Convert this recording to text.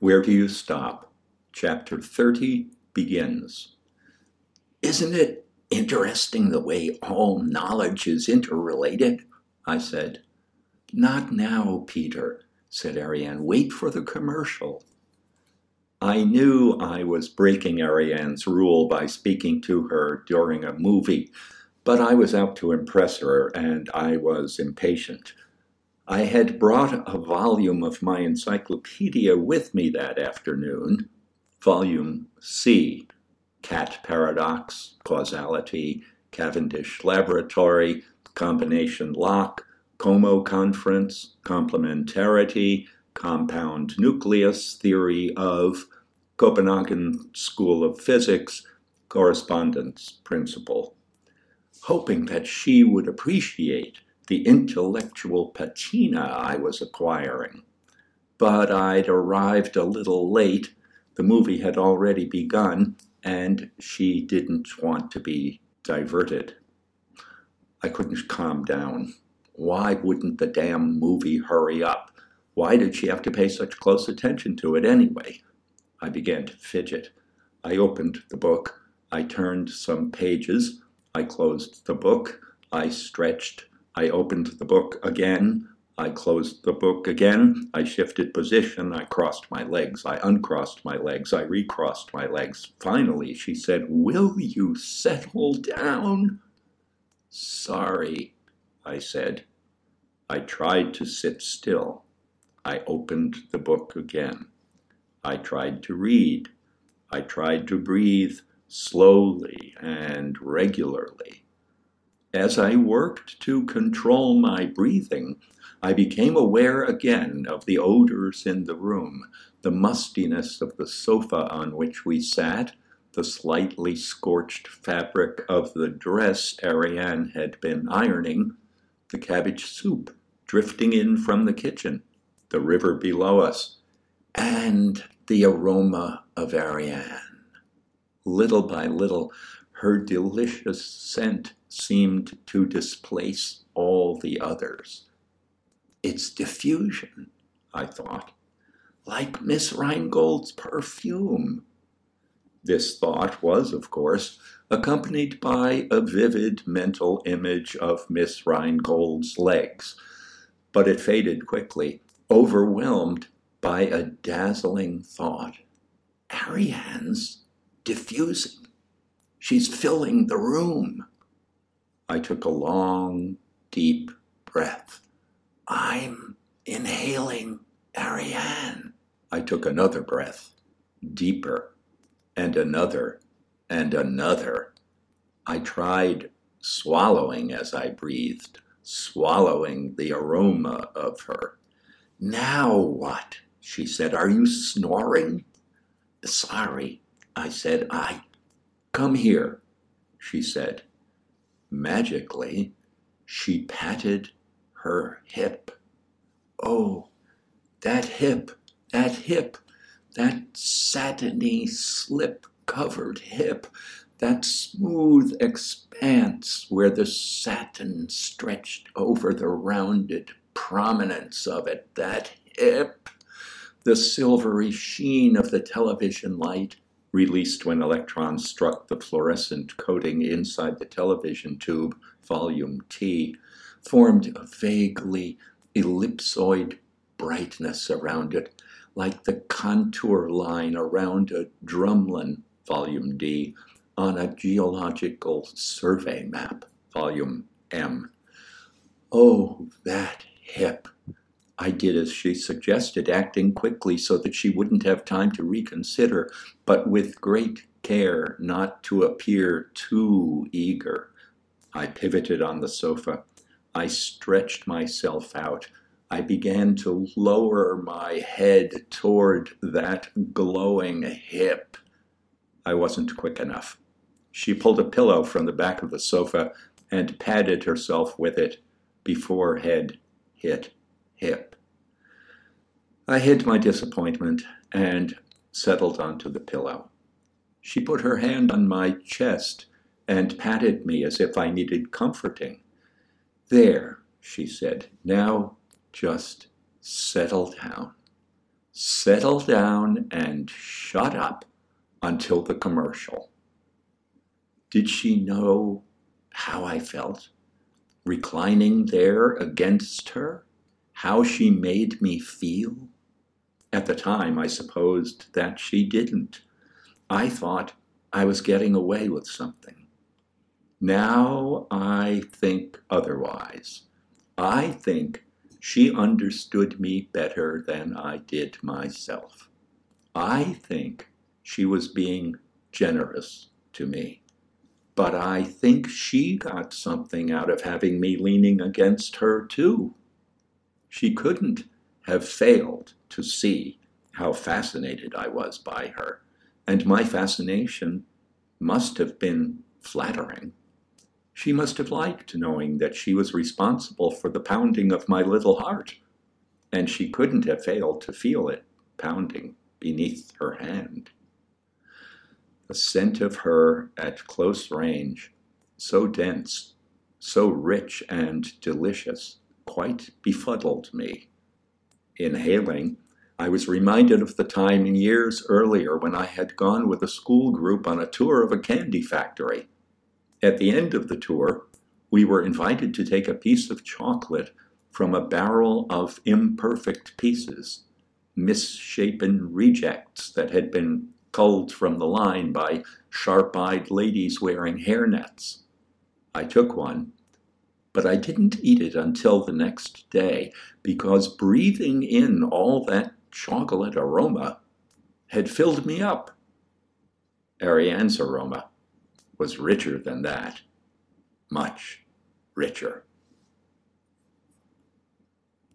Where do you stop? Chapter 30 begins. Isn't it interesting the way all knowledge is interrelated? I said. Not now, Peter, said Ariane. Wait for the commercial. I knew I was breaking Ariane's rule by speaking to her during a movie, but I was out to impress her, and I was impatient. I had brought a volume of my encyclopedia with me that afternoon, volume C, Cat Paradox, Causality, Cavendish Laboratory, Combination Lock, Como Conference, Complementarity, Compound Nucleus Theory of Copenhagen School of Physics, Correspondence Principle, hoping that she would appreciate the intellectual patina I was acquiring. But I'd arrived a little late, the movie had already begun, and she didn't want to be diverted. I couldn't calm down. Why wouldn't the damn movie hurry up? Why did she have to pay such close attention to it anyway? I began to fidget. I opened the book. I turned some pages. I closed the book. I stretched. I opened the book again. I closed the book again. I shifted position. I crossed my legs. I uncrossed my legs. I recrossed my legs. Finally, she said, "Will you settle down?" "Sorry," I said. I tried to sit still. I opened the book again. I tried to read. I tried to breathe slowly and regularly. As I worked to control my breathing, I became aware again of the odors in the room, the mustiness of the sofa on which we sat, the slightly scorched fabric of the dress Ariane had been ironing, the cabbage soup drifting in from the kitchen, the river below us, and the aroma of Ariane. Little by little, her delicious scent seemed to displace all the others. It's diffusion, I thought, like Miss Rheingold's perfume. This thought was, of course, accompanied by a vivid mental image of Miss Rheingold's legs, but it faded quickly, overwhelmed by a dazzling thought. Ariane's diffusing. She's filling the room. I took a long, deep breath. I'm inhaling Ariane. I took another breath, deeper, and another, and another. I tried swallowing as I breathed, swallowing the aroma of her. Now what? She said. Are you snoring? Sorry, I said. I come here, she said. Magically, she patted her hip. Oh, that hip, that hip, that satiny slip-covered hip, that smooth expanse where the satin stretched over the rounded prominence of it, that hip, the silvery sheen of the television light released when electrons struck the fluorescent coating inside the television tube, volume T, formed a vaguely ellipsoid brightness around it, like the contour line around a drumlin, volume D, on a geological survey map, volume M. Oh, that hip. I did as she suggested, acting quickly so that she wouldn't have time to reconsider, but with great care not to appear too eager. I pivoted on the sofa. I stretched myself out. I began to lower my head toward that glowing hip. I wasn't quick enough. She pulled a pillow from the back of the sofa and patted herself with it before head hit hip. I hid my disappointment and settled onto the pillow. She put her hand on my chest and patted me as if I needed comforting. There, she said, now just settle down. settle down and shut up until the commercial. Did she know how I felt, reclining there against her, how she made me feel? At the time, I supposed that she didn't. I thought I was getting away with something. Now I think otherwise. I think she understood me better than I did myself. I think she was being generous to me. But I think she got something out of having me leaning against her, too. She couldn't have failed to see how fascinated I was by her, and my fascination must have been flattering. She must have liked knowing that she was responsible for the pounding of my little heart, and she couldn't have failed to feel it pounding beneath her hand. The scent of her at close range, so dense, so rich and delicious, quite befuddled me. Inhaling, I was reminded of the time years earlier when I had gone with a school group on a tour of a candy factory. At the end of the tour, we were invited to take a piece of chocolate from a barrel of imperfect pieces, misshapen rejects that had been culled from the line by sharp-eyed ladies wearing hairnets. I took one, but I didn't eat it until the next day, because breathing in all that chocolate aroma had filled me up. Ariane's aroma was richer than that, much richer.